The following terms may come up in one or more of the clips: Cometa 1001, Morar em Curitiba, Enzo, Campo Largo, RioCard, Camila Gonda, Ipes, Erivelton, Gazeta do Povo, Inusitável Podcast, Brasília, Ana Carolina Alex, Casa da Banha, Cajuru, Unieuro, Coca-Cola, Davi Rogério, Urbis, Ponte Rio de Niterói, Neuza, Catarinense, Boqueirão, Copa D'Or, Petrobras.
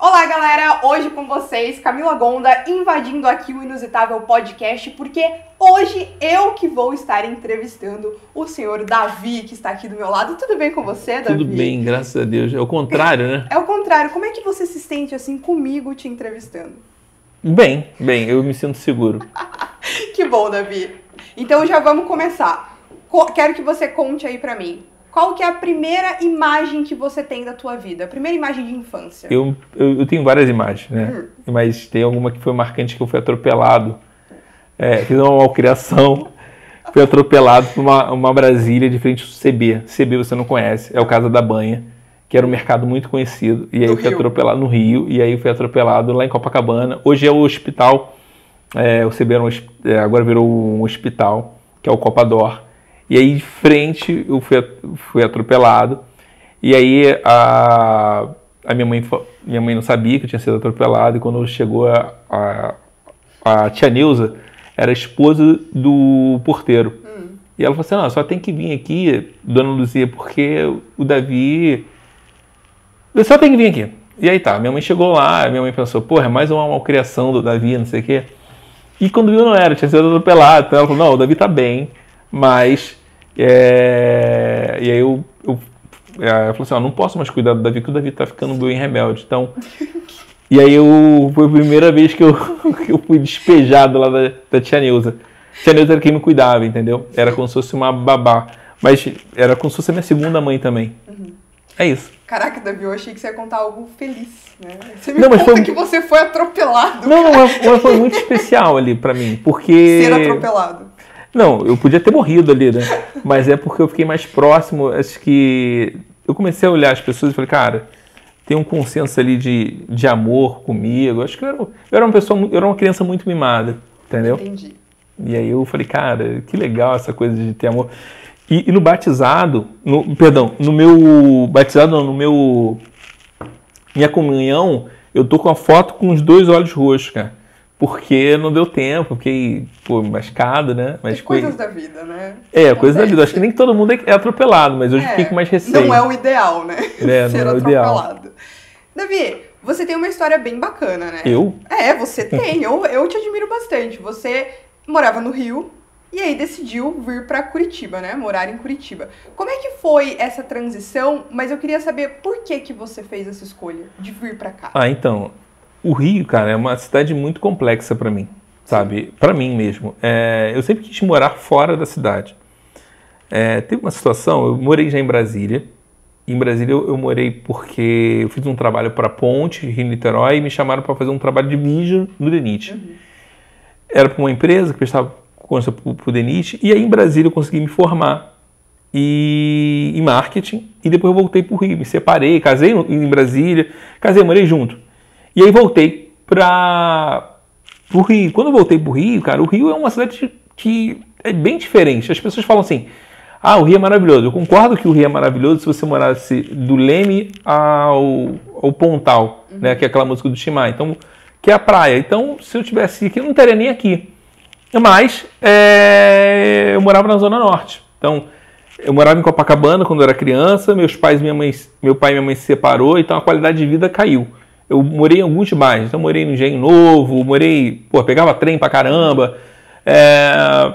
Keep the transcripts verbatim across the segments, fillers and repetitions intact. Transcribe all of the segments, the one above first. Olá galera, hoje com vocês, Camila Gonda, invadindo aqui o Inusitável Podcast, porque hoje eu que vou estar entrevistando o senhor Davi, que está aqui do meu lado. Tudo bem com você, Davi? Tudo bem, graças a Deus. É o contrário, né? É o contrário. Como é que você se sente assim comigo te entrevistando? Bem, bem, eu me sinto seguro. Que bom, Davi. Então já vamos começar. Quero que você conte aí pra mim. Qual que é a primeira imagem que você tem da tua vida? A primeira imagem de infância? Eu, eu, eu tenho várias imagens, né? Hum. Mas tem alguma que foi marcante, que eu fui atropelado. É, fiz uma malcriação. Fui atropelado por uma, uma Brasília de frente ao C B. C B você não conhece, é o Casa da Banha, que era um mercado muito conhecido. E aí no eu fui Rio. atropelado no Rio, e aí eu fui atropelado lá em Copacabana. Hoje é o hospital, é, o C B era um, é, agora virou um hospital, que é o Copa D'Or. E aí, de frente, eu fui, fui atropelado. E aí, a, a minha, mãe, minha mãe não sabia que eu tinha sido atropelado. E quando chegou a, a, a tia Neuza, era a esposa do porteiro. Hum. E ela falou assim, não, só tem que vir aqui, dona Luzia, porque o Davi... Eu só tem que vir aqui. E aí tá, minha mãe chegou lá, minha mãe pensou, porra, é mais uma malcriação do Davi, não sei o quê. E quando viu, não era, tinha sido atropelado. Então ela falou, não, o Davi tá bem, mas... É... E aí eu, eu, eu, eu falei assim, ó, não posso mais cuidar do Davi, que o Davi tá ficando bem rebelde, então... E aí eu, foi a primeira vez que eu, que eu fui despejado lá da, da tia Neuza. Tia Neuza era quem me cuidava, entendeu? Era como se fosse uma babá, mas era como se fosse a minha segunda mãe também. Uhum. É isso. Caraca, Davi, eu achei que você ia contar algo feliz, né? Você me não, conta foi... que você foi atropelado. Não, mas foi muito especial ali pra mim, porque... Ser atropelado. Não, eu podia ter morrido ali, né? Mas é porque eu fiquei mais próximo, acho que... Eu comecei a olhar as pessoas e falei, cara, tem um consenso ali de, de amor comigo. Acho que eu era, eu era uma pessoa, eu era uma criança muito mimada, entendeu? Entendi. E aí eu falei, cara, que legal essa coisa de ter amor. E, e no batizado, no, perdão, no meu... Batizado não, no meu... Minha comunhão, eu tô com a foto com os dois olhos roxos, cara. Porque não deu tempo, fiquei, pô, machucado, né? Mas tem coisas foi... da vida, né? É, coisas da vida. Acho que nem todo mundo é atropelado, mas hoje é, fiquei com mais receio. Não é o ideal, né? É, ser não é atropelado. O ideal. Davi, você tem uma história bem bacana, né? Eu? É, você tem. eu, eu te admiro bastante. Você morava no Rio e aí decidiu vir pra Curitiba, né? Morar em Curitiba. Como é que foi essa transição? Mas eu queria saber por que que você fez essa escolha de vir pra cá. Ah, então... O Rio, cara, é uma cidade muito complexa pra mim, sabe? Pra mim mesmo. É, eu sempre quis morar fora da cidade. É, teve uma situação, eu morei já em Brasília. Em Brasília eu, eu morei porque eu fiz um trabalho pra Ponte Rio de Niterói e me chamaram pra fazer um trabalho de vídeo no DENIT. Uhum. Era pra uma empresa que prestava conta pro, pro DENIT. E aí em Brasília eu consegui me formar e, em marketing. E depois eu voltei pro Rio, me separei, casei em Brasília. Casei, morei junto. E aí voltei para o Rio. Quando eu voltei para o Rio, cara, o Rio é uma cidade que é bem diferente. As pessoas falam assim, ah, o Rio é maravilhoso. Eu concordo que o Rio é maravilhoso se você morasse do Leme ao, ao Pontal, uhum, né, que é aquela música do Tim Maia, então, que é a praia. Então, se eu tivesse aqui, eu não estaria nem aqui. Mas é, eu morava na Zona Norte. Então, eu morava em Copacabana quando eu era criança, meus pais, minha mãe, meu pai e minha mãe se separou, então a qualidade de vida caiu. Eu morei em alguns bairros, então eu morei no Engenho Novo, morei, pô, pegava trem pra caramba, é,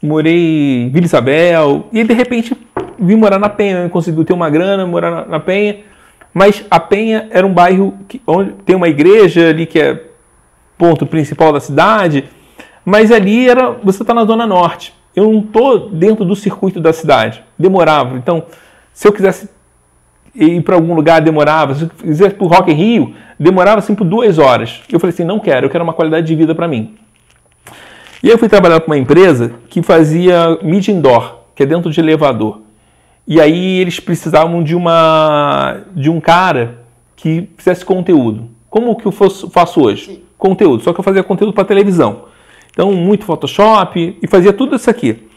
morei em Vila Isabel, e aí, de repente vim morar na Penha, consegui ter uma grana, morar na, na Penha, mas a Penha era um bairro que, onde tem uma igreja ali que é ponto principal da cidade, mas ali era, você tá na Zona Norte, eu não tô dentro do circuito da cidade, demorava, então se eu quisesse ir para algum lugar demorava, se eu quisesse pro Rock in Rio, demorava assim por duas horas. Eu falei assim, não quero, eu quero uma qualidade de vida para mim. E aí eu fui trabalhar para uma empresa que fazia mid indoor, que é dentro de elevador. E aí eles precisavam de, uma, de um cara que fizesse conteúdo. Como que eu faço hoje? Sim. Conteúdo, só que eu fazia conteúdo para televisão. Então muito Photoshop e fazia tudo isso aqui.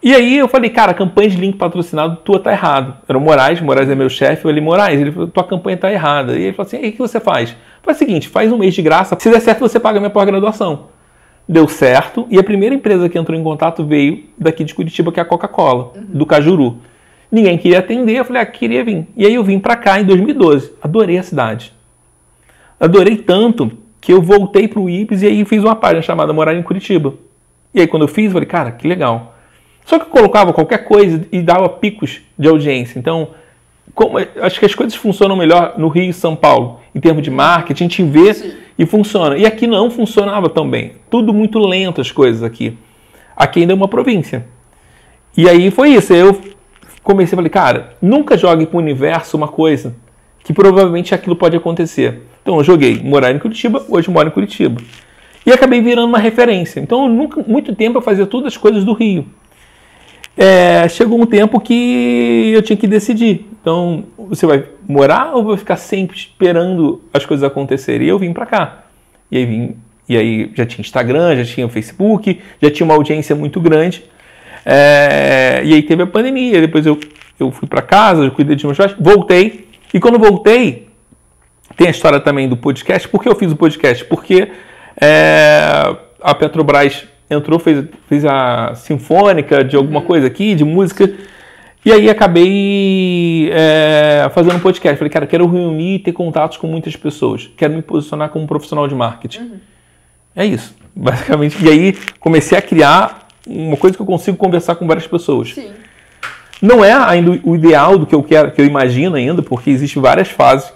E aí eu falei, cara, campanha de link patrocinado tua tá errado. Era o Moraes, Moraes é meu chefe, eu falei, Moraes, ele falou, tua campanha tá errada. E ele falou assim, aí o que você faz? Eu falei o seguinte, faz um mês de graça, se der certo você paga minha pós-graduação. Deu certo, e a primeira empresa que entrou em contato veio daqui de Curitiba, que é a Coca-Cola, uhum, do Cajuru. Ninguém queria atender, eu falei, ah, queria vir. E aí eu vim pra cá em dois mil e doze, adorei a cidade. Adorei tanto que eu voltei para o Ipes e aí fiz uma página chamada Morar em Curitiba. E aí quando eu fiz, eu falei, cara, que legal. Só que eu colocava qualquer coisa e dava picos de audiência. Então, como, acho que as coisas funcionam melhor no Rio e São Paulo. Em termos de marketing, a gente vê Sim. e funciona. E aqui não funcionava tão bem. Tudo muito lento as coisas aqui. Aqui ainda é uma província. E aí foi isso. Eu comecei a falar, cara, nunca jogue para o universo uma coisa que provavelmente aquilo pode acontecer. Então eu joguei morar em Curitiba, hoje moro em Curitiba. E acabei virando uma referência. Então eu nunca, muito tempo eu fazia todas as coisas do Rio. É, chegou um tempo que eu tinha que decidir. Então, você vai morar ou vai ficar sempre esperando as coisas acontecerem? E eu vim pra cá. E aí, vim, e aí já tinha Instagram, já tinha Facebook, já tinha uma audiência muito grande. É, e aí teve a pandemia. Depois eu, eu fui pra casa, eu cuidei de meus pais, voltei. E quando voltei, tem a história também do podcast. Por que eu fiz o podcast? Porque é, a Petrobras entrou, fez, fez a sinfônica de alguma coisa aqui, de música, e aí acabei é, fazendo um podcast. Falei, cara, quero reunir e ter contatos com muitas pessoas, quero me posicionar como profissional de marketing. Uhum. É isso, basicamente. E aí comecei a criar uma coisa que eu consigo conversar com várias pessoas. Sim. Não é ainda o ideal do que eu quero, que eu imagino ainda, porque existem várias fases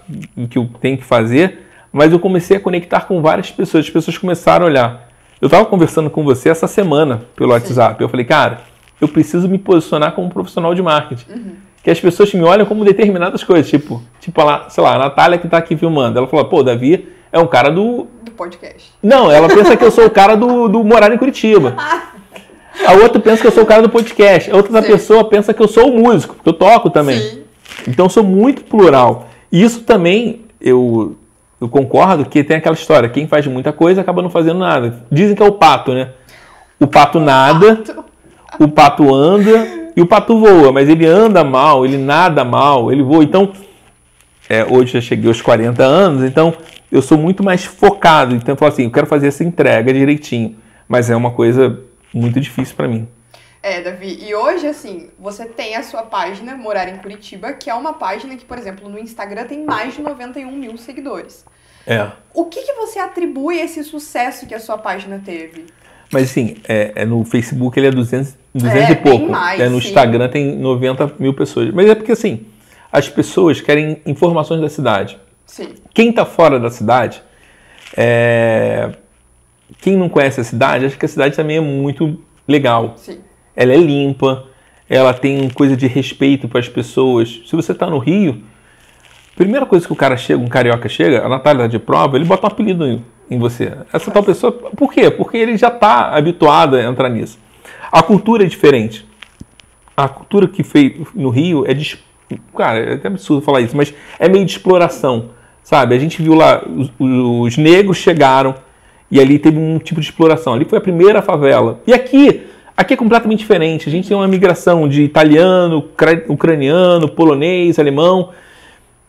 que eu tenho que fazer, mas eu comecei a conectar com várias pessoas, as pessoas começaram a olhar. Eu estava conversando com você essa semana pelo WhatsApp. Eu falei, cara, eu preciso me posicionar como profissional de marketing. Uhum. Que as pessoas me olham como determinadas coisas. Tipo, tipo lá, sei lá, a Natália que está aqui filmando. Ela falou, pô, Davi é um cara do... do podcast. Não, ela pensa que eu sou o cara do, do Morar em Curitiba. A outra pensa que eu sou o cara do podcast. A outra Sim. pessoa pensa que eu sou o músico, porque eu toco também. Sim. Então, eu sou muito plural. E isso também, eu... eu concordo que tem aquela história, quem faz muita coisa acaba não fazendo nada. Dizem que é o pato, né? O pato nada, o pato anda e o pato voa. Mas ele anda mal, ele nada mal, ele voa. Então, é, hoje já cheguei aos quarenta anos, então eu sou muito mais focado. Então eu falo assim, eu quero fazer essa entrega direitinho. Mas é uma coisa muito difícil para mim. É, Davi, e hoje, assim, você tem a sua página Morar em Curitiba, que é uma página que, por exemplo, no Instagram tem mais de noventa e um mil seguidores. É. O que, que você atribui a esse sucesso que a sua página teve? Mas, assim, é, é no Facebook ele é duzentos, duzentos é, e pouco. Mais, é, no sim. Instagram tem noventa mil pessoas. Mas é porque, assim, as pessoas querem informações da cidade. Sim. Quem tá fora da cidade, é... quem não conhece a cidade, acha que a cidade também é muito legal. Sim. Ela é limpa, ela tem coisa de respeito para as pessoas. Se você está no Rio, a primeira coisa que o cara chega, um carioca chega, a Natália de prova, ele bota um apelido em, em você. Essa tal pessoa, por quê? Porque ele já está habituado a entrar nisso. A cultura é diferente. A cultura que fez no Rio é de... cara, é até absurdo falar isso, mas é meio de exploração, sabe? A gente viu lá, os, os negros chegaram e ali teve um tipo de exploração. Ali foi a primeira favela. E aqui... aqui é completamente diferente. A gente tem uma migração de italiano, ucraniano, polonês, alemão,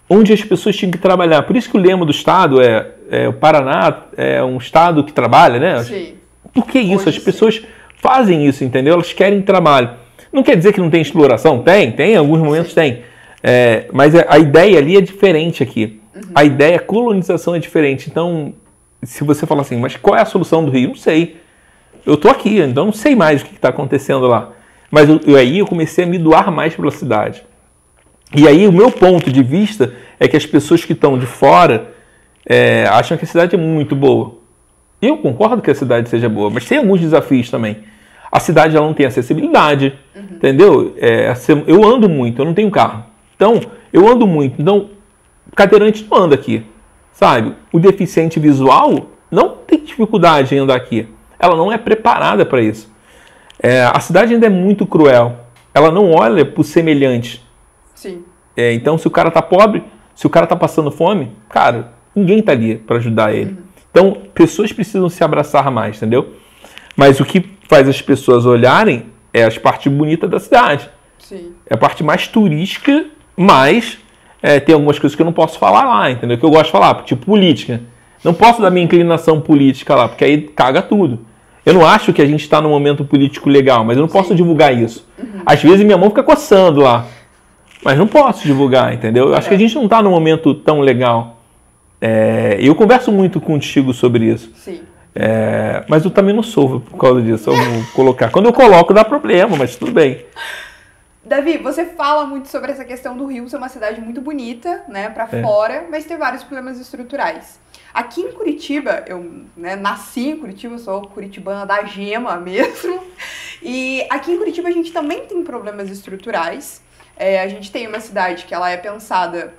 onde as pessoas tinham que trabalhar. Por isso que o lema do Estado é, é o Paraná é um Estado que trabalha, né? Sim. Por que isso? Hoje, as pessoas sim. fazem isso, entendeu? Elas querem trabalho. Não quer dizer que não tem exploração. Tem, tem, em alguns momentos tem. É, mas a ideia ali é diferente aqui. Uhum. A ideia, a colonização é diferente. Então, se você falar assim, mas qual é a solução do Rio? Não sei. Eu tô aqui, então não sei mais o que está acontecendo lá. Mas eu, eu, aí eu comecei a me doar mais pela cidade. E aí o meu ponto de vista é que as pessoas que estão de fora é, acham que a cidade é muito boa. Eu concordo que a cidade seja boa, mas tem alguns desafios também. A cidade ela não tem acessibilidade, uhum. entendeu? É, eu ando muito, eu não tenho carro. Então, eu ando muito. Então, cadeirante não anda aqui, sabe? O deficiente visual não tem dificuldade em andar aqui. Ela não é preparada para isso. É, a cidade ainda é muito cruel. Ela não olha para o semelhante. Sim. É, então, se o cara tá pobre, se o cara tá passando fome, cara, ninguém tá ali para ajudar ele. Uhum. Então, pessoas precisam se abraçar mais, entendeu? Mas o que faz as pessoas olharem é as partes bonitas da cidade. Sim. É a parte mais turística, mas é, tem algumas coisas que eu não posso falar lá, entendeu? Que eu gosto de falar, tipo política. Não posso dar minha inclinação política lá, porque aí caga tudo. Eu não acho que a gente está num momento político legal, mas eu não posso Sim. divulgar isso. Uhum. Às vezes minha mão fica coçando lá, mas não posso divulgar, entendeu? Eu é. acho que a gente não está num momento tão legal. É, eu converso muito contigo sobre isso. Sim. É, mas eu também não sou por causa disso. Eu vou colocar. Quando eu coloco, dá problema, mas tudo bem. Davi, você fala muito sobre essa questão do Rio ser uma cidade muito bonita, né, pra é. fora, mas tem vários problemas estruturais. Aqui em Curitiba, eu né, nasci em Curitiba, sou curitibana da gema mesmo, e aqui em Curitiba a gente também tem problemas estruturais. É, a gente tem uma cidade que ela é pensada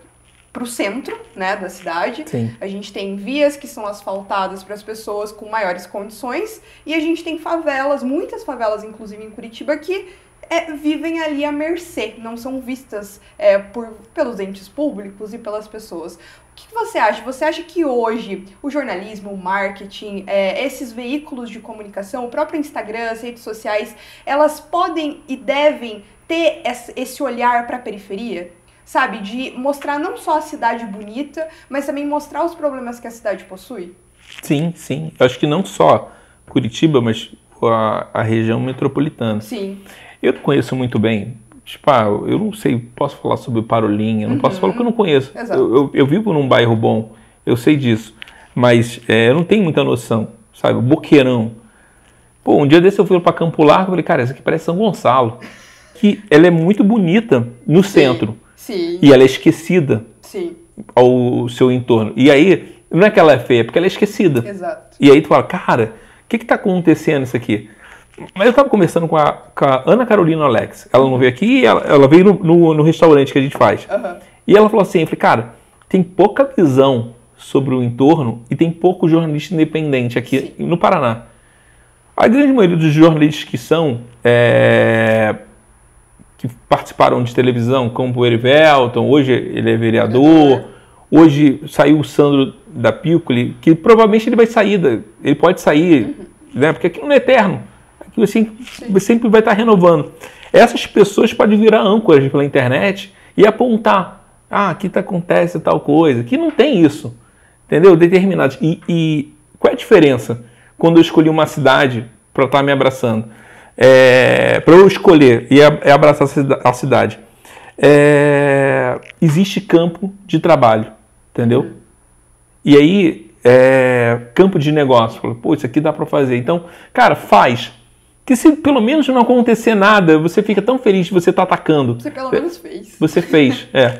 pro centro, né, da cidade. Sim. A gente tem vias que são asfaltadas para as pessoas com maiores condições, e a gente tem favelas, muitas favelas, inclusive em Curitiba, que é, vivem ali à mercê, não são vistas é, por, pelos entes públicos e pelas pessoas. O que você acha? Você acha que hoje o jornalismo, o marketing, é, esses veículos de comunicação, o próprio Instagram, as redes sociais, elas podem e devem ter esse olhar para a periferia? Sabe, de mostrar não só a cidade bonita, mas também mostrar os problemas que a cidade possui? Sim, sim. Eu acho que não só Curitiba, mas a, a região metropolitana. Sim. Eu conheço muito bem. Tipo, ah, eu não sei, posso falar sobre Parolin, eu não uhum. posso falar porque eu não conheço. Exato. Eu, eu, eu vivo num bairro bom, eu sei disso. Mas é, eu não tenho muita noção, sabe? Boqueirão. Pô, um dia desse eu fui para Campo Largo e falei, cara, essa aqui parece São Gonçalo. Que ela é muito bonita no sim. centro. Sim. E ela é esquecida sim. ao seu entorno. E aí, não é que ela é feia, é porque ela é esquecida. Exato. E aí tu fala, cara, o que está acontecendo isso aqui? Mas eu estava conversando com a, com a Ana Carolina Alex. Ela não veio aqui, ela, ela veio no, no, no restaurante que a gente faz. Uhum. E ela falou assim, eu falei, cara, tem pouca visão sobre o entorno e tem pouco jornalista independente aqui sim. no Paraná. A grande maioria dos jornalistas que são... É... que participaram de televisão, como o Erivelton, hoje ele é vereador, hoje saiu o Sandro da Pílcoli, que provavelmente ele vai sair, da, ele pode sair, uhum. né? Porque aquilo não é eterno, aquilo assim, sempre vai estar renovando. Essas pessoas podem virar âncoras pela internet e apontar, ah, aqui tá, acontece tal coisa, que não tem isso, entendeu? Determinados. E, e qual é a diferença quando eu escolhi uma cidade para estar me abraçando? É, para eu escolher e abraçar a cidade, é, existe campo de trabalho, entendeu? E aí, é, campo de negócio, pô, isso aqui dá para fazer. Então, cara, faz. Que se pelo menos não acontecer nada, você fica tão feliz de você estar tá atacando. Você pelo menos fez. Você fez, é.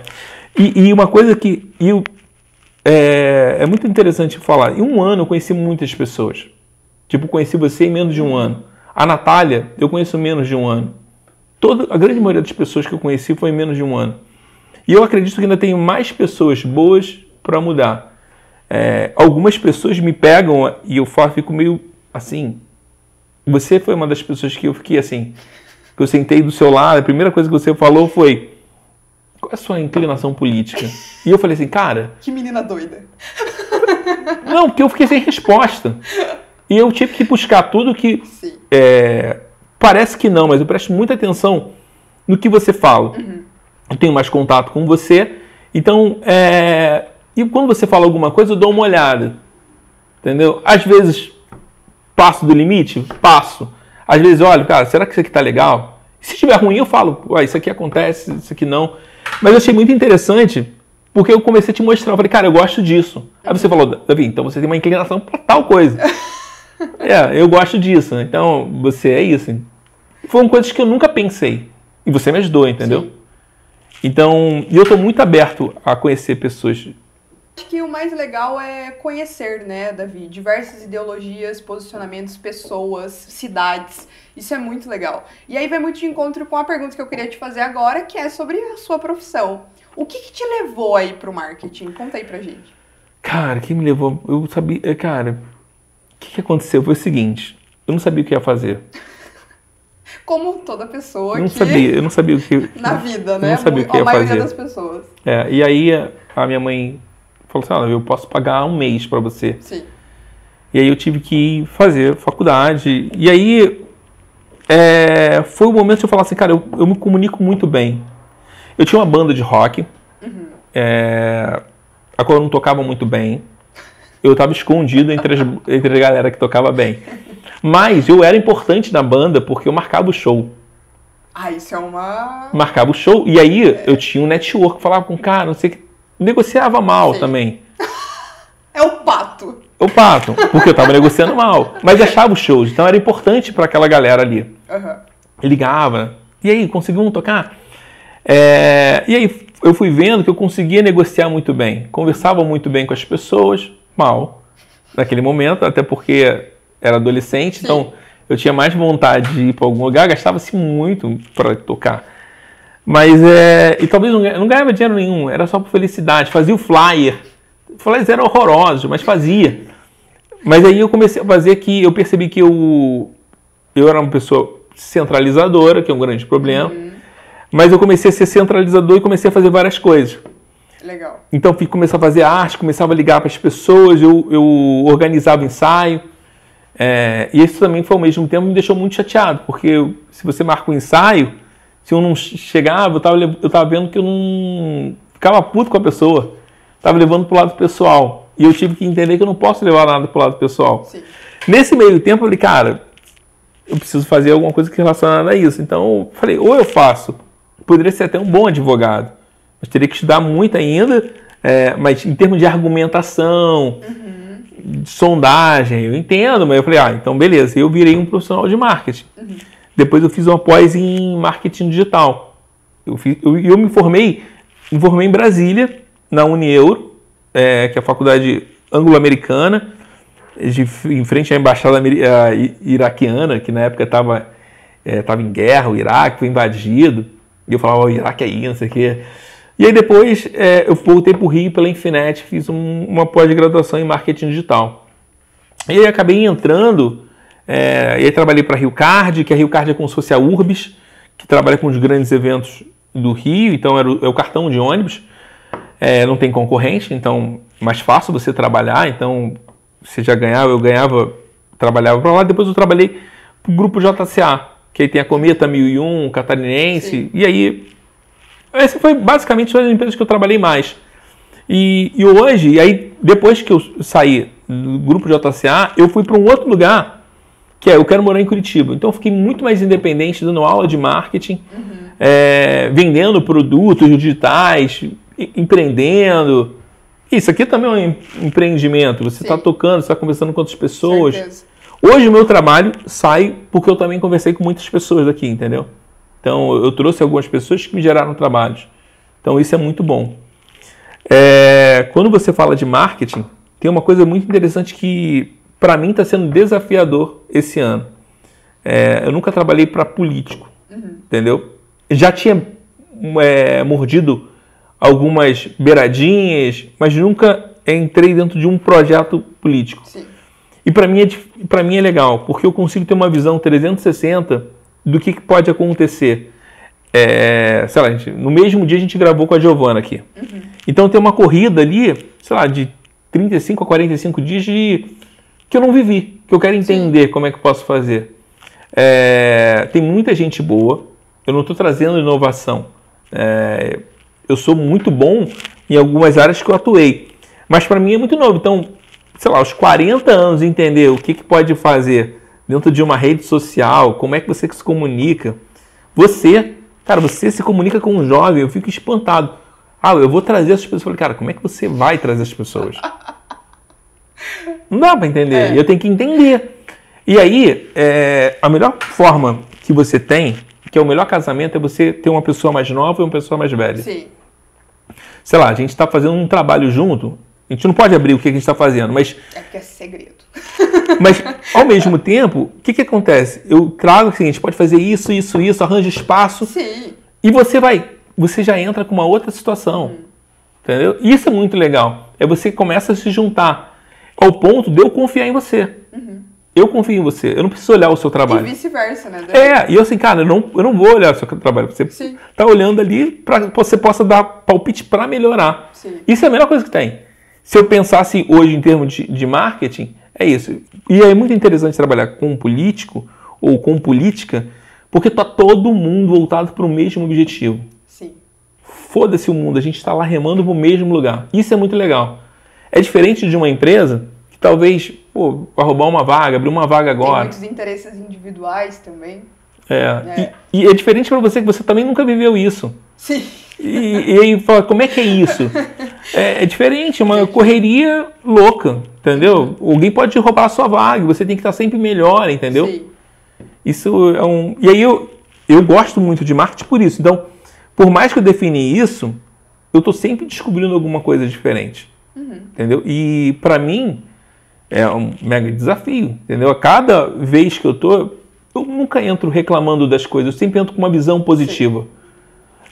E, e uma coisa que eu, é, é muito interessante falar, em um ano eu conheci muitas pessoas. Tipo, conheci você em menos de um ano. A Natália, eu conheço menos de um ano. Toda, a grande maioria das pessoas que eu conheci foi em menos de um ano. E eu acredito que ainda tenho mais pessoas boas para mudar. É, algumas pessoas me pegam e eu fico meio assim... Você foi uma das pessoas que eu fiquei assim... Que eu sentei do seu lado, a primeira coisa que você falou foi... Qual é a sua inclinação política? E eu falei assim, cara... Que menina doida. Não, porque eu fiquei sem resposta. E eu tive que buscar tudo que... É, parece que não, mas eu presto muita atenção no que você fala. Uhum. Eu tenho mais contato com você. Então, é, e quando você fala alguma coisa, eu dou uma olhada. Entendeu? Às vezes, passo do limite? Passo. Às vezes, olha, cara, será que isso aqui tá legal? Se estiver ruim, eu falo, ué, isso aqui acontece, isso aqui não. Mas eu achei muito interessante... Porque eu comecei a te mostrar, eu falei, cara, eu gosto disso. Aí você falou, Davi, então você tem uma inclinação para tal coisa. É, eu gosto disso, então você é isso. Foram coisas que eu nunca pensei. E você me ajudou, entendeu? Sim. Então, eu estou muito aberto a conhecer pessoas. Acho que o mais legal é conhecer, né, Davi? Diversas ideologias, posicionamentos, pessoas, cidades. Isso é muito legal. E aí vai muito de encontro com a pergunta que eu queria te fazer agora, que é sobre a sua profissão. O que, que te levou aí pro marketing? Conta aí pra gente. Cara, quem me levou... Eu sabia... Cara, o que, que aconteceu foi o seguinte. Eu não sabia o que ia fazer. Como toda pessoa não que... Sabia, eu não sabia o que... Na vida, né? Eu não sabia o que ia fazer. A maioria das pessoas. É, e aí a minha mãe falou assim, olha, eu posso pagar um mês pra você. Sim. E aí eu tive que fazer faculdade. E aí é, foi o momento de eu falar assim, cara, eu, eu me comunico muito bem. Eu tinha uma banda de rock, uhum. é, a qual eu não tocava muito bem. Eu estava escondido entre, as, entre a galera que tocava bem. Mas eu era importante na banda porque eu marcava o show. Ah, isso é uma... Marcava o show. E aí é. eu tinha um network, falava com o cara, não sei o que. Negociava mal Sim. também. eu pato, porque eu tava negociando mal. Mas achava os shows, então era importante para aquela galera ali. Uhum. Ligava, e aí, conseguiu um tocar? É, e aí, eu fui vendo que eu conseguia negociar muito bem. Conversava muito bem com as pessoas, mal, naquele momento, até porque era adolescente, sim, então eu tinha mais vontade de ir para algum lugar, gastava-se muito para tocar. Mas, é, e talvez não, não ganhava dinheiro nenhum, era só por felicidade, fazia o flyer. Os flyers eram horrorosos, mas fazia. Mas aí eu comecei a fazer que eu percebi que eu, eu era uma pessoa centralizadora, que é um grande problema, uhum, mas eu comecei a ser centralizador e comecei a fazer várias coisas. Legal. Então, fui começar a fazer arte, começava a ligar para as pessoas, eu, eu organizava ensaio. É, e isso também foi ao mesmo tempo me deixou muito chateado, porque eu, se você marca um ensaio, se eu não chegava, eu estava eu tava vendo que eu não ficava puto com a pessoa. Estava levando para o lado pessoal. E eu tive que entender que eu não posso levar nada para o lado pessoal. Sim. Nesse meio tempo, eu falei, cara, eu preciso fazer alguma coisa relacionada a isso. Então, eu falei, ou eu faço. Poderia ser até um bom advogado. Mas teria que estudar muito ainda. É, mas em termos de argumentação, uhum, de sondagem, eu entendo. Mas eu falei, ah, então beleza. Eu virei um profissional de marketing. Uhum. Depois eu fiz uma pós em marketing digital. Eu, fiz, eu, eu me formei, me formei em Brasília, na Unieuro, é, que é a faculdade anglo-americana, de, em frente à embaixada iraquiana, que na época estava é, tava em guerra, o Iraque foi invadido, e eu falava, o Iraque é isso, não sei o quê. E aí depois é, eu voltei para o Rio, pela Infinet, fiz um, uma pós-graduação em marketing digital. E aí acabei entrando, é, e aí trabalhei para a RioCard, que a RioCard é como se fosse a Urbis, que trabalha com os grandes eventos do Rio, então era o, é o cartão de ônibus. É, não tem concorrente, então mais fácil você trabalhar, então você já ganhava, eu ganhava, trabalhava para lá, depois eu trabalhei para o grupo J C A, que aí tem a Cometa mil e um, Catarinense, sim, e aí essa foi basicamente uma das empresas que eu trabalhei mais. E, e hoje, e aí depois que eu saí do grupo J C A, eu fui para um outro lugar, que é, eu quero morar em Curitiba, então eu fiquei muito mais independente, dando aula de marketing, uhum, é, vendendo produtos digitais, empreendendo. Isso aqui também é um empreendimento. Você está tocando, você está conversando com outras pessoas. Certeza. Hoje o meu trabalho sai porque eu também conversei com muitas pessoas aqui, entendeu? Então eu trouxe algumas pessoas que me geraram trabalhos. Então isso é muito bom. É, quando você fala de marketing, tem uma coisa muito interessante que para mim está sendo desafiador esse ano. É, eu nunca trabalhei para político, uhum, entendeu? Já tinha é, mordido algumas beiradinhas, mas nunca entrei dentro de um projeto político. Sim. E para mim, é, para mim é legal, porque eu consigo ter uma visão trezentos e sessenta do que, que pode acontecer. É, sei lá, gente, no mesmo dia a gente gravou com a Giovana aqui. Uhum. Então tem uma corrida ali, sei lá, de trinta e cinco a quarenta e cinco dias de, que eu não vivi, que eu quero entender, sim, como é que eu posso fazer. É, tem muita gente boa, eu não estou trazendo inovação. É, Eu sou muito bom em algumas áreas que eu atuei. Mas para mim é muito novo. Então, sei lá, aos quarenta anos entender o que, que pode fazer dentro de uma rede social, como é que você se comunica. Você, cara, você se comunica com um jovem, eu fico espantado. Ah, eu vou trazer essas pessoas. Eu falei, cara, como é que você vai trazer as pessoas? Não dá para entender. É. Eu tenho que entender. E aí, é, a melhor forma que você tem, que é o melhor casamento, é você ter uma pessoa mais nova e uma pessoa mais velha. Sim. Sei lá, a gente está fazendo um trabalho junto, a gente não pode abrir o que a gente está fazendo, mas... É que é segredo. Mas, ao mesmo tempo, o que, que acontece? Eu trago o seguinte, pode fazer isso, isso, isso, arranja espaço. Sim. E você vai, você já entra com uma outra situação. Hum. Entendeu? Isso é muito legal. É você começa a se juntar ao ponto de eu confiar em você. Uhum. Eu confio em você, eu não preciso olhar o seu trabalho. E vice-versa, né? Deve... É, e eu assim, cara, eu não, eu não vou olhar o seu trabalho. Você, sim, tá olhando ali para você possa dar palpite para melhorar. Sim. Isso é a melhor coisa que tem. Se eu pensasse hoje em termos de, de marketing, é isso. E é muito interessante trabalhar com um político ou com política, porque tá todo mundo voltado para o mesmo objetivo. Sim. Foda-se o mundo, a gente está lá remando para o mesmo lugar. Isso é muito legal. É diferente de uma empresa que talvez... Pô, vai roubar uma vaga, abrir uma vaga agora. Tem muitos interesses individuais também. É. é. E, e é diferente para você, que você também nunca viveu isso. Sim. E, e aí fala, como é que é isso? É, é diferente, uma correria louca, entendeu? Alguém pode roubar a sua vaga, você tem que estar sempre melhor, entendeu? Sim. Isso é um... E aí eu, eu gosto muito de marketing por isso. Então, por mais que eu defini isso, eu estou sempre descobrindo alguma coisa diferente, uhum. entendeu? E para mim é um mega desafio, entendeu? A cada vez que eu estou, eu nunca entro reclamando das coisas, eu sempre entro com uma visão positiva. Sim.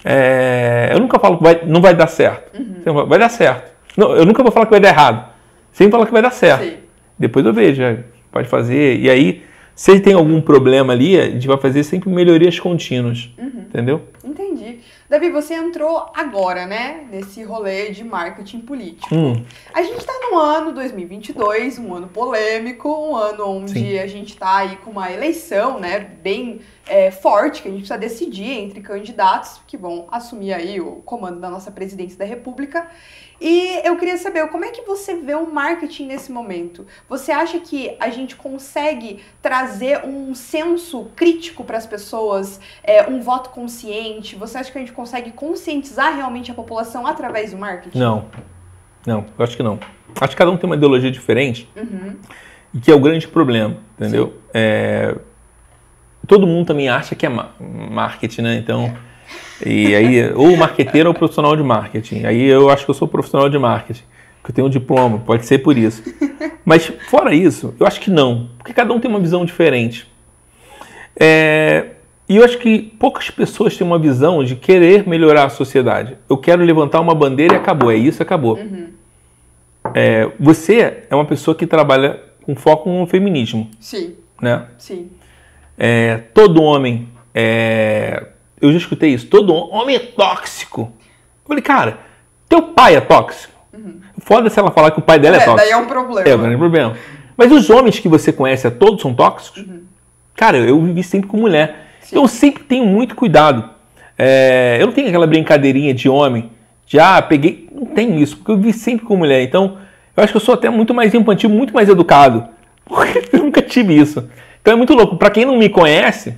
É, eu nunca falo que vai, não vai dar certo. Uhum. Sempre falo, vai dar certo. Não, eu nunca vou falar que vai dar errado. Sempre falo que vai dar certo. Sim. Depois eu vejo, pode fazer. E aí, se tem algum problema ali, a gente vai fazer sempre melhorias contínuas. Uhum. Entendeu? Entendi. Davi, você entrou agora, né? Nesse rolê de marketing político. Hum. A gente está no ano dois mil e vinte e dois, um ano polêmico, um ano onde Sim. a gente está aí com uma eleição, né? Bem é, forte, que a gente precisa decidir entre candidatos que vão assumir aí o comando da nossa presidência da República. E eu queria saber, como é que você vê o marketing nesse momento? Você acha que a gente consegue trazer um senso crítico para as pessoas, é, um voto consciente? Você acha que a gente consegue conscientizar realmente a população através do marketing? Não, não, eu acho que não. Acho que cada um tem uma ideologia diferente, uhum. e que é o grande problema, entendeu? É, todo mundo também acha que é marketing, né? Então, é. E aí, ou o marqueteiro ou o profissional de marketing. Aí eu acho que eu sou profissional de marketing, porque eu tenho um diploma, pode ser por isso. Mas fora isso, eu acho que não, porque cada um tem uma visão diferente. É... E eu acho que poucas pessoas têm uma visão de querer melhorar a sociedade. Eu quero levantar uma bandeira e acabou. É isso, acabou. Uhum. É, você é uma pessoa que trabalha com foco no feminismo. Sim. Né? Sim. É, todo homem... É... Eu já escutei isso. Todo homem é tóxico. Eu falei, cara, teu pai é tóxico? Uhum. Foda se ela falar que o pai dela é, é tóxico. Daí é um problema. É, não é um problema. Mas os homens que você conhece, todos são tóxicos? Uhum. Cara, eu vivi sempre com mulher. Então, eu sempre tenho muito cuidado. É, eu não tenho aquela brincadeirinha de homem, de ah, peguei... Não tenho isso, porque eu vivi sempre com mulher. Então, eu acho que eu sou até muito mais infantil, muito mais educado. Porque eu nunca tive isso. Então, é muito louco. Pra quem não me conhece,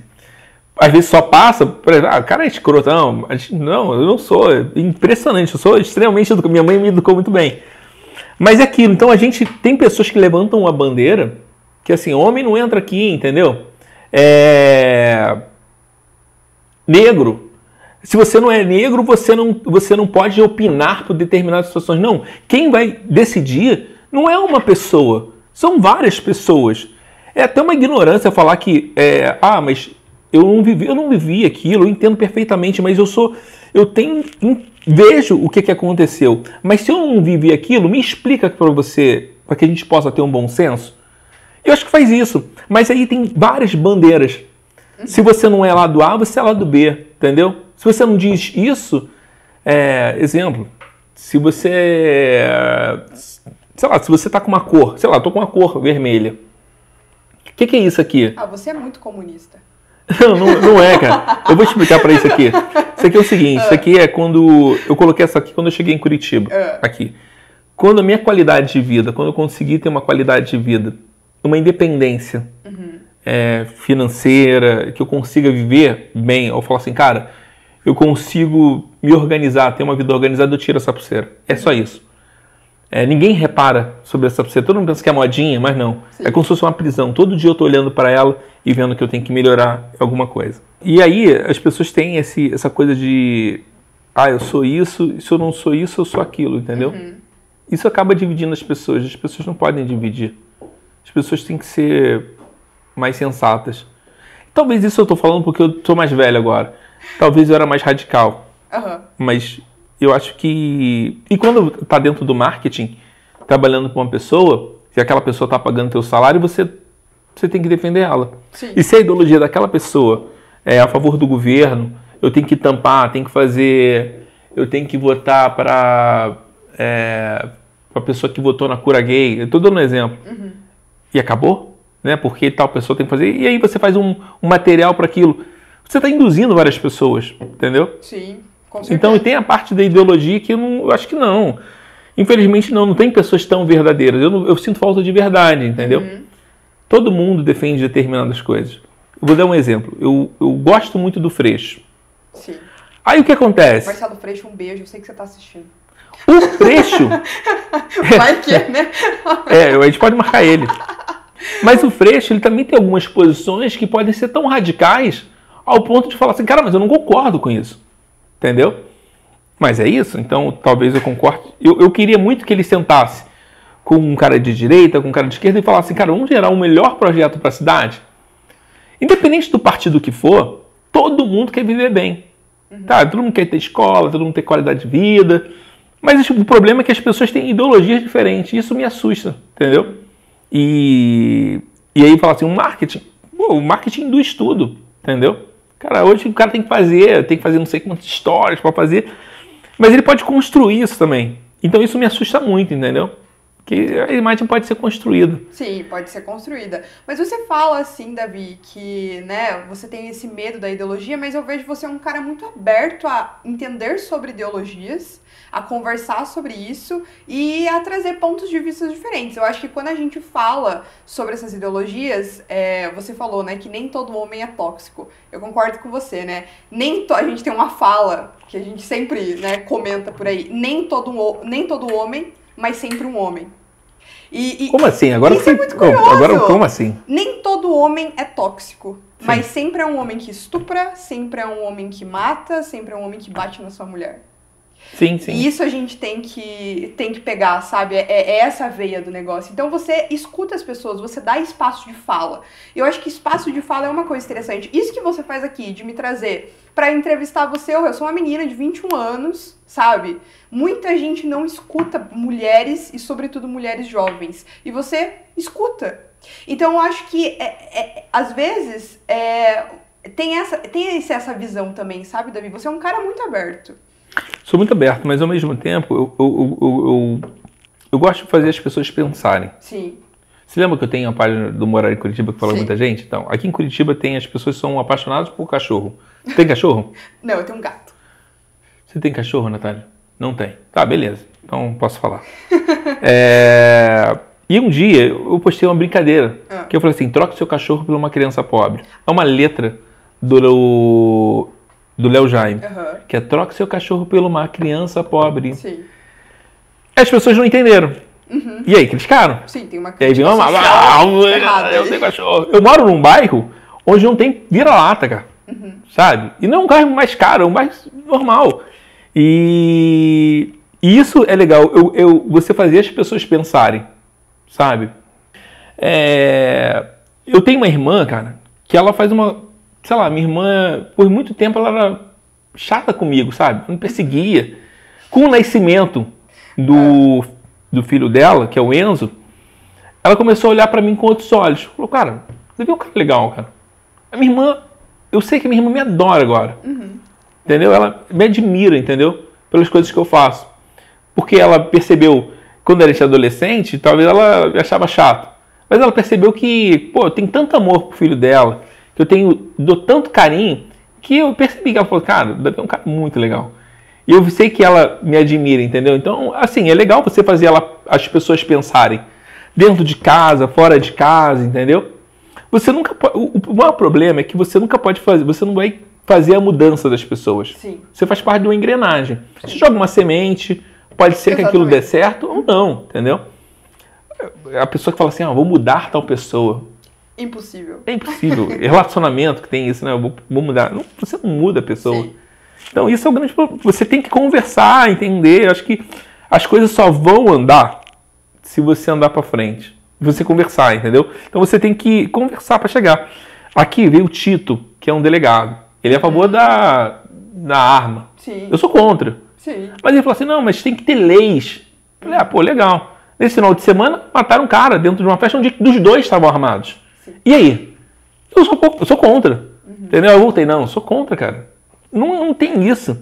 às vezes só passa... Por exemplo, ah, o cara é escrotão. Não, eu não sou. É impressionante. Eu sou extremamente educado. Minha mãe me educou muito bem. Mas é aquilo. Então, a gente tem pessoas que levantam a bandeira que, assim, homem não entra aqui, entendeu? É... Negro. Se você não é negro, você não, você não pode opinar por determinadas situações. Não. Quem vai decidir não é uma pessoa. São várias pessoas. É até uma ignorância falar que... É, ah, mas eu não vivi, eu não vivi aquilo. Eu entendo perfeitamente, mas eu sou... Eu tenho... Vejo o que, que aconteceu. Mas se eu não vivi aquilo, me explica para você, para que a gente possa ter um bom senso. Eu acho que faz isso. Mas aí tem várias bandeiras. Se você não é lá do A, você é lá do B, entendeu? Se você não diz isso, é, exemplo, se você, sei lá, se você tá com uma cor, sei lá, tô com uma cor vermelha, o que, que é isso aqui? Ah, você é muito comunista. Não, não, não é, cara. Eu vou explicar para isso aqui. Isso aqui é o seguinte, isso aqui é quando, eu coloquei essa aqui quando eu cheguei em Curitiba, aqui. Quando a minha qualidade de vida, quando eu consegui ter uma qualidade de vida, uma independência, É, financeira, que eu consiga viver bem, ou falar assim, cara, eu consigo me organizar, ter uma vida organizada, eu tiro essa pulseira. É só isso. É, ninguém repara sobre essa pulseira. Todo mundo pensa que é modinha, mas não. Sim. É como se fosse uma prisão. Todo dia eu tô olhando para ela e vendo que eu tenho que melhorar alguma coisa. E aí as pessoas têm esse, essa coisa de ah, eu sou isso, se eu não sou isso, eu sou aquilo, entendeu? Uhum. Isso acaba dividindo as pessoas. As pessoas não podem dividir. As pessoas têm que ser mais sensatas. Talvez isso eu tô falando porque eu tô mais velho agora. Talvez eu era mais radical. Uhum. Mas eu acho que... E quando tá dentro do marketing, trabalhando com uma pessoa, se aquela pessoa tá pagando teu salário, você, você tem que defender ela. Sim. E se a ideologia daquela pessoa é a favor do governo, eu tenho que tampar, tenho que fazer... Eu tenho que votar para é, a pessoa que votou na cura gay. Eu tô dando um exemplo. Uhum. E acabou? Né, porque tal pessoa tem que fazer, e aí você faz um, um material para aquilo. Você está induzindo várias pessoas, entendeu? Sim, com certeza. Então, e tem a parte da ideologia que eu, não, eu acho que não. Infelizmente, não, não tem pessoas tão verdadeiras. Eu, não, eu sinto falta de verdade, entendeu? Uhum. Todo mundo defende determinadas coisas. Eu vou dar um exemplo. Eu, eu gosto muito do Freixo. Sim. Aí o que acontece? Marcelo Freixo, um beijo. Eu sei que você está assistindo. O Freixo... Vai que, né? É, a gente pode marcar ele. Mas o Freixo, ele também tem algumas posições que podem ser tão radicais ao ponto de falar assim, cara, mas eu não concordo com isso. Entendeu? Mas é isso, então talvez eu concorde. Eu, eu queria muito que ele sentasse com um cara de direita, com um cara de esquerda e falasse assim, cara, vamos gerar um melhor projeto para a cidade? Independente do partido que for, todo mundo quer viver bem. Uhum. Tá? Todo mundo quer ter escola, todo mundo quer ter qualidade de vida. Mas o problema é que as pessoas têm ideologias diferentes. E isso me assusta, entendeu? E, e aí fala assim, o marketing, pô, o marketing induz tudo, entendeu? Cara, hoje o cara tem que fazer, tem que fazer não sei quantas histórias para fazer, mas ele pode construir isso também. Então isso me assusta muito, entendeu? Porque a imagem pode ser construída. Sim, pode ser construída. Mas você fala assim, Davi, que né, você tem esse medo da ideologia, mas eu vejo você um cara muito aberto a entender sobre ideologias, a conversar sobre isso e a trazer pontos de vista diferentes. Eu acho que quando a gente fala sobre essas ideologias, é, você falou, né, que nem todo homem é tóxico. Eu concordo com você, né? Nem to- a gente tem uma fala que a gente sempre, né, comenta por aí. Nem todo, nem todo homem... mas sempre um homem. E, e, como assim? Agora isso você... é muito curioso. Agora, como assim? Nem todo homem é tóxico, sim, mas sempre é um homem que estupra, sempre é um homem que mata, sempre é um homem que bate na sua mulher. Sim, sim. E isso a gente tem que, tem que pegar, sabe? É, é essa a veia do negócio. Então você escuta as pessoas, você dá espaço de fala. Eu acho que espaço de fala é uma coisa interessante. Isso que você faz aqui, de me trazer pra entrevistar você, eu sou uma menina de vinte e um anos, sabe? Muita gente não escuta mulheres e, sobretudo, mulheres jovens. E você escuta. Então eu acho que, é, é, às vezes, é, tem, essa, tem essa visão também, sabe, Davi? Você é um cara muito aberto. Sou muito aberto, mas ao mesmo tempo eu, eu, eu, eu, eu gosto de fazer as pessoas pensarem. Sim. Você lembra que eu tenho a página do Morar em Curitiba que fala sim, muita gente? Então, aqui em Curitiba tem as pessoas que são apaixonadas por cachorro. Tem cachorro? Não, eu tenho um gato. Você tem cachorro, Natália? Não tem. Tá, beleza. Então posso falar. é... E um dia eu postei uma brincadeira. Ah. Que eu falei assim, troca o seu cachorro por uma criança pobre. É uma letra do... do Léo Jaime, uhum, que é troca seu cachorro por uma criança pobre. Sim. As pessoas não entenderam. Uhum. E aí, criticaram? Sim, tem uma crítica. E aí, uma... ah, eu tenho cachorro. Eu moro num bairro onde não tem vira-lata, cara. Uhum. Sabe? E não é um bairro mais caro, é um bairro normal. E, e isso é legal. Eu, eu, você fazer as pessoas pensarem, sabe? É... Eu tenho uma irmã, cara, que ela faz uma... sei lá, minha irmã, por muito tempo, ela era chata comigo, sabe? Me perseguia. Com o nascimento do, do filho dela, que é o Enzo, ela começou a olhar pra mim com outros olhos. Falou, cara, você viu um cara legal, cara? A minha irmã, eu sei que a minha irmã me adora agora. Uhum. Entendeu? Ela me admira, entendeu? Pelas coisas que eu faço. Porque ela percebeu, quando ela era adolescente, talvez ela achava chato. Mas ela percebeu que, pô, tem tanto amor pro filho dela, que eu tenho, dou tanto carinho, que eu percebi que ela falou, cara, é um cara muito legal. E eu sei que ela me admira, entendeu? Então, assim, é legal você fazer ela, as pessoas pensarem. Dentro de casa, fora de casa, entendeu? Você nunca pode, o, o maior problema é que você nunca pode fazer, você não vai fazer a mudança das pessoas. Sim. Você faz parte de uma engrenagem. Sim. Você joga uma semente, pode ser, exatamente, que aquilo dê certo ou não, entendeu? A pessoa que fala assim, ah, vou mudar tal pessoa. Impossível. É impossível. Relacionamento que tem isso, né? Eu vou, vou mudar. Não, você não muda a pessoa. Sim. Então, isso é o grande problema. Você tem que conversar, entender. Eu acho que as coisas só vão andar se você andar pra frente. Você conversar, entendeu? Então, você tem que conversar pra chegar. Aqui veio o Tito, que é um delegado. Ele é a favor da, da arma. Sim. Eu sou contra. Sim. Mas ele falou assim, não, mas tem que ter leis. Eu falei, ah, pô, legal. Nesse final de semana, mataram um cara dentro de uma festa onde os dois estavam armados. E aí? Eu sou, eu sou contra. Uhum. Entendeu? Eu voltei, não, eu sou contra, cara. Não, não tem isso.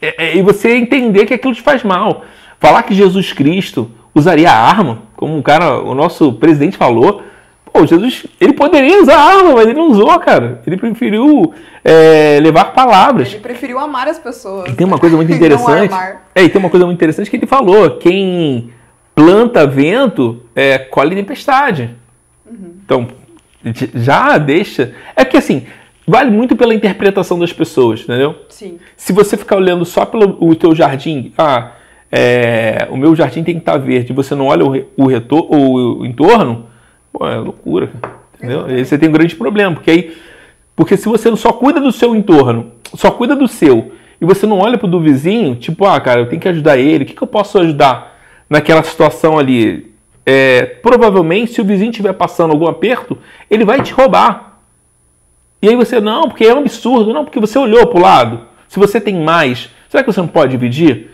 É, é, e você entender que aquilo te faz mal. Falar que Jesus Cristo usaria a arma, como o cara, o nosso presidente falou. Pô, Jesus, ele poderia usar a arma, mas ele não usou, cara. Ele preferiu é, levar palavras. Ele preferiu amar as pessoas. E tem uma coisa muito interessante. Não amar. É, e tem uma coisa muito interessante que ele falou. Quem planta vento, é, colhe tempestade. Uhum. Então, já deixa... É que assim, vale muito pela interpretação das pessoas, entendeu? Sim. Se você ficar olhando só pelo o teu jardim, ah, é, o meu jardim tem que estar verde, você não olha o, re, o, retor, ou o entorno, pô, é loucura, entendeu? Aí você tem um grande problema, porque aí, porque se você só cuida do seu entorno, só cuida do seu, e você não olha pro do vizinho, tipo, ah, cara, eu tenho que ajudar ele, o que, que eu posso ajudar naquela situação ali? É, provavelmente, se o vizinho estiver passando algum aperto, ele vai te roubar. E aí você, não, porque é um absurdo, não, porque você olhou pro lado. Se você tem mais, será que você não pode dividir?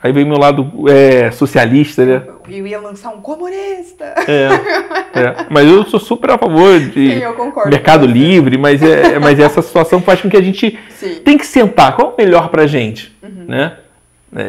Aí vem meu lado é, socialista, né? Eu ia lançar um comunista. É, é. Mas eu sou super a favor de Sim, eu concordo mercado livre, mas, é, mas essa situação faz com que a gente Sim. tem que sentar. Qual é o melhor pra gente? Uhum. Né?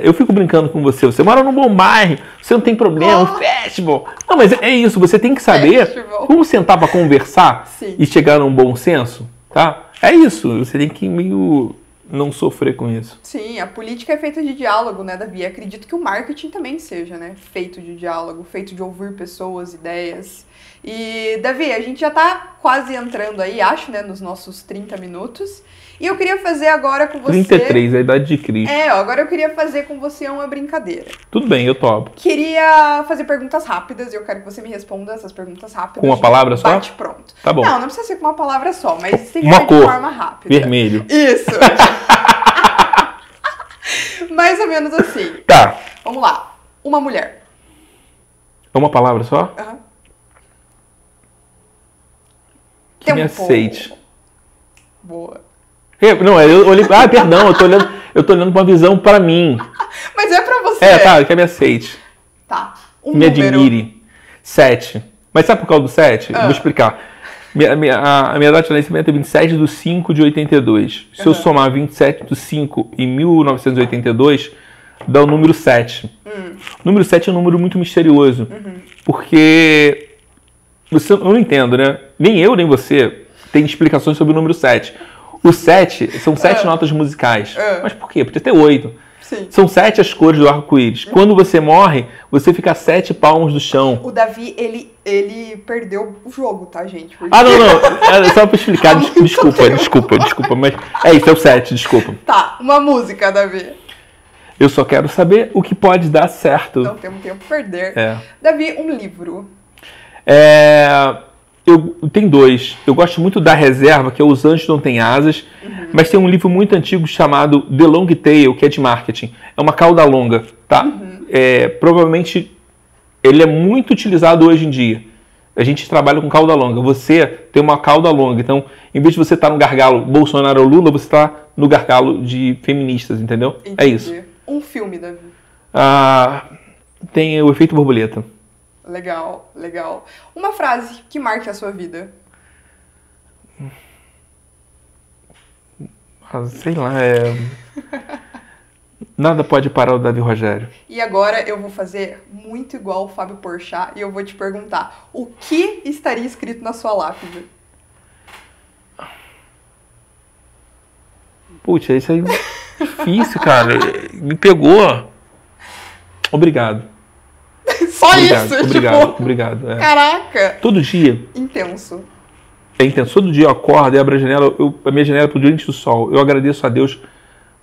Eu fico brincando com você. Você mora num bom bairro, você não tem problema, oh. festival. Não, mas é isso. Você tem que saber festival. Como sentar pra conversar Sim. e chegar num bom senso, tá? É isso. Você tem que meio... não sofrer com isso. Sim, a política é feita de diálogo, né, Davi? Acredito que o marketing também seja, né? Feito de diálogo, feito de ouvir pessoas, ideias. E, Davi, a gente já tá quase entrando aí, acho, né, nos nossos trinta minutos. E eu queria fazer agora com você... trinta e três, a idade de Cristo. É, ó, agora eu queria fazer com você uma brincadeira. Tudo bem, eu topo. Queria fazer perguntas rápidas e eu quero que você me responda essas perguntas rápidas. Com uma palavra só? Bate pronto. Tá bom. Não, não precisa ser com uma palavra só, mas tem que ser de forma rápida. Vermelho. Isso. Mais ou menos assim. Tá. Vamos lá. Uma mulher. É uma palavra só? Aham. Uhum. Que me aceite. Boa. Não, eu olhei. Ah, perdão, eu tô olhando. Eu tô olhando pra uma visão pra mim. Mas é pra você. É, tá, que me aceite. Tá. Um me número... admire. Sete. Mas sabe por causa do sete? Ah. Vou explicar. Minha, minha, a, a minha data de nascimento é vinte e sete do cinco de oitenta e dois. Se uhum. eu somar vinte e sete do cinco em mil novecentos e oitenta e dois, dá o número sete. Hum. O número sete é um número muito misterioso. Uhum. Porque você, eu não entendo, né? Nem eu, nem você tem explicações sobre o número sete. O sete são sete uh, notas musicais. Uh, Mas por quê? Podia ter oito. Sim. São sete as cores do arco-íris. Uhum. Quando você morre, você fica a sete palmos do chão. O Davi, ele, ele perdeu o jogo, tá, gente? Porque... Ah, não, não. É só pra explicar. Desculpa, desculpa, desculpa, desculpa. Mas é isso, é o sete, desculpa. Tá, uma música, Davi. Eu só quero saber o que pode dar certo. Não temos tempo a perder. É. Davi, um livro. É... Eu, tem dois. Eu gosto muito da Reserva, que é Os Anjos Não Têm Asas, uhum. mas tem um livro muito antigo chamado The Long Tail, que é de marketing. É uma cauda longa, tá? Uhum. É, provavelmente ele é muito utilizado hoje em dia. A gente trabalha com cauda longa. Você tem uma cauda longa. Então, em vez de você estar no gargalo Bolsonaro ou Lula, você está no gargalo de feministas, entendeu? Entendi. É isso. Um filme, Davi. Ah, tem O Efeito Borboleta. Legal, legal. Uma frase que marque a sua vida. Ah, sei lá, é... Nada pode parar o Davi Rogério. E agora eu vou fazer muito igual o Fábio Porchat e eu vou te perguntar, o que estaria escrito na sua lápide? Putz, isso aí é difícil, cara. Me pegou. Obrigado. Só obrigado, isso, obrigado, tipo... obrigado. É. Caraca! Todo dia. Intenso. É intenso. Todo dia eu acordo e abro a janela, eu, a minha janela pro diante do sol. Eu agradeço a Deus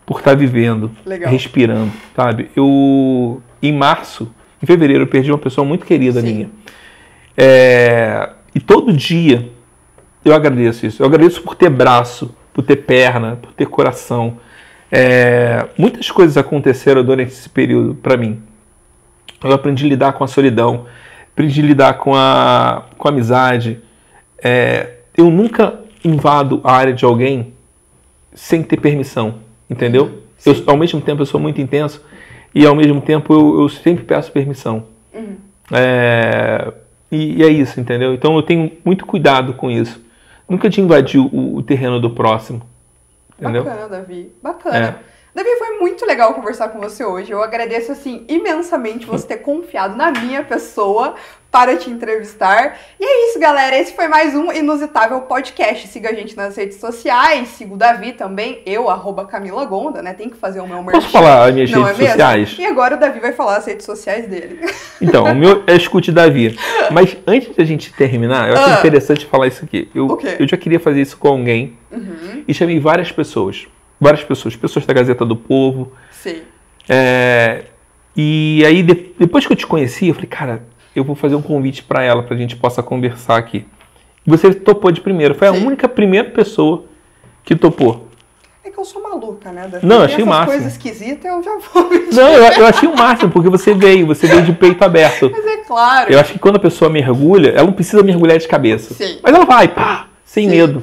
por estar vivendo, Legal. Respirando, sabe? Eu, em março, em fevereiro, eu perdi uma pessoa muito querida Sim. minha. É, e todo dia eu agradeço isso. Eu agradeço por ter braço, por ter perna, por ter coração. É, muitas coisas aconteceram durante esse período para mim. Eu aprendi a lidar com a solidão, aprendi a lidar com a, com a amizade. É, eu nunca invado a área de alguém sem ter permissão, entendeu? Eu, ao mesmo tempo eu sou muito intenso e ao mesmo tempo eu, eu sempre peço permissão. Uhum. É, e, e é isso, entendeu? Então eu tenho muito cuidado com isso. Nunca te invadi o, o terreno do próximo, entendeu? Bacana, Davi, bacana. É. Davi, foi muito legal conversar com você hoje. Eu agradeço, assim, imensamente você ter confiado na minha pessoa para te entrevistar. E é isso, galera. Esse foi mais um Inusitável Podcast. Siga a gente nas redes sociais. Siga o Davi também. Eu, arroba Camila Gonda, né? Tem que fazer o meu merchan. Posso falar as minhas Não redes é sociais? E agora o Davi vai falar as redes sociais dele. Então, o meu é Escute Davi. Mas antes da gente terminar, eu acho ah. interessante falar isso aqui. Eu, okay. eu já queria fazer isso com alguém uhum. e chamei várias pessoas. Várias pessoas, pessoas da Gazeta do Povo, Sim. É, E aí, de, depois que eu te conheci, eu falei, cara, eu vou fazer um convite para ela, para a gente possa conversar aqui. E você topou de primeira. Foi a Sim. única primeira pessoa que topou. É que eu sou maluca, né? Da não, eu achei o máximo. Coisa esquisita, eu já vou... Não, eu, eu achei o máximo, porque você veio, você veio de peito aberto. Mas é claro. Eu acho que quando a pessoa mergulha, ela não precisa mergulhar de cabeça. Sim. Mas ela vai, pá, sem Sim. medo.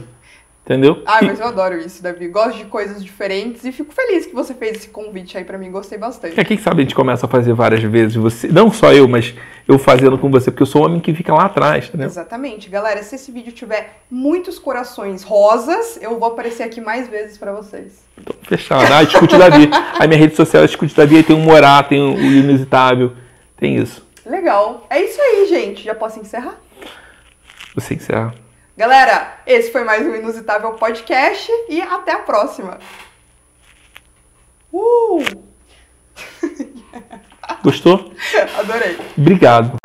Entendeu? Ah, mas eu adoro isso, Davi. Gosto de coisas diferentes e fico feliz que você fez esse convite aí pra mim. Gostei bastante. É, quem sabe a gente começa a fazer várias vezes. Você, não só eu, mas eu fazendo com você, porque eu sou o homem que fica lá atrás, né? Exatamente. Galera, se esse vídeo tiver muitos corações rosas, eu vou aparecer aqui mais vezes pra vocês. Então, fechado. Ah, escute o Davi. A minha rede social é escute o Davi. Aí tem o Morar, tem o Inusitável. Tem isso. Legal. É isso aí, gente. Já posso encerrar? Você encerra. Galera, esse foi mais um Inusitável Podcast e até a próxima. Uh! Gostou? Adorei. Obrigado.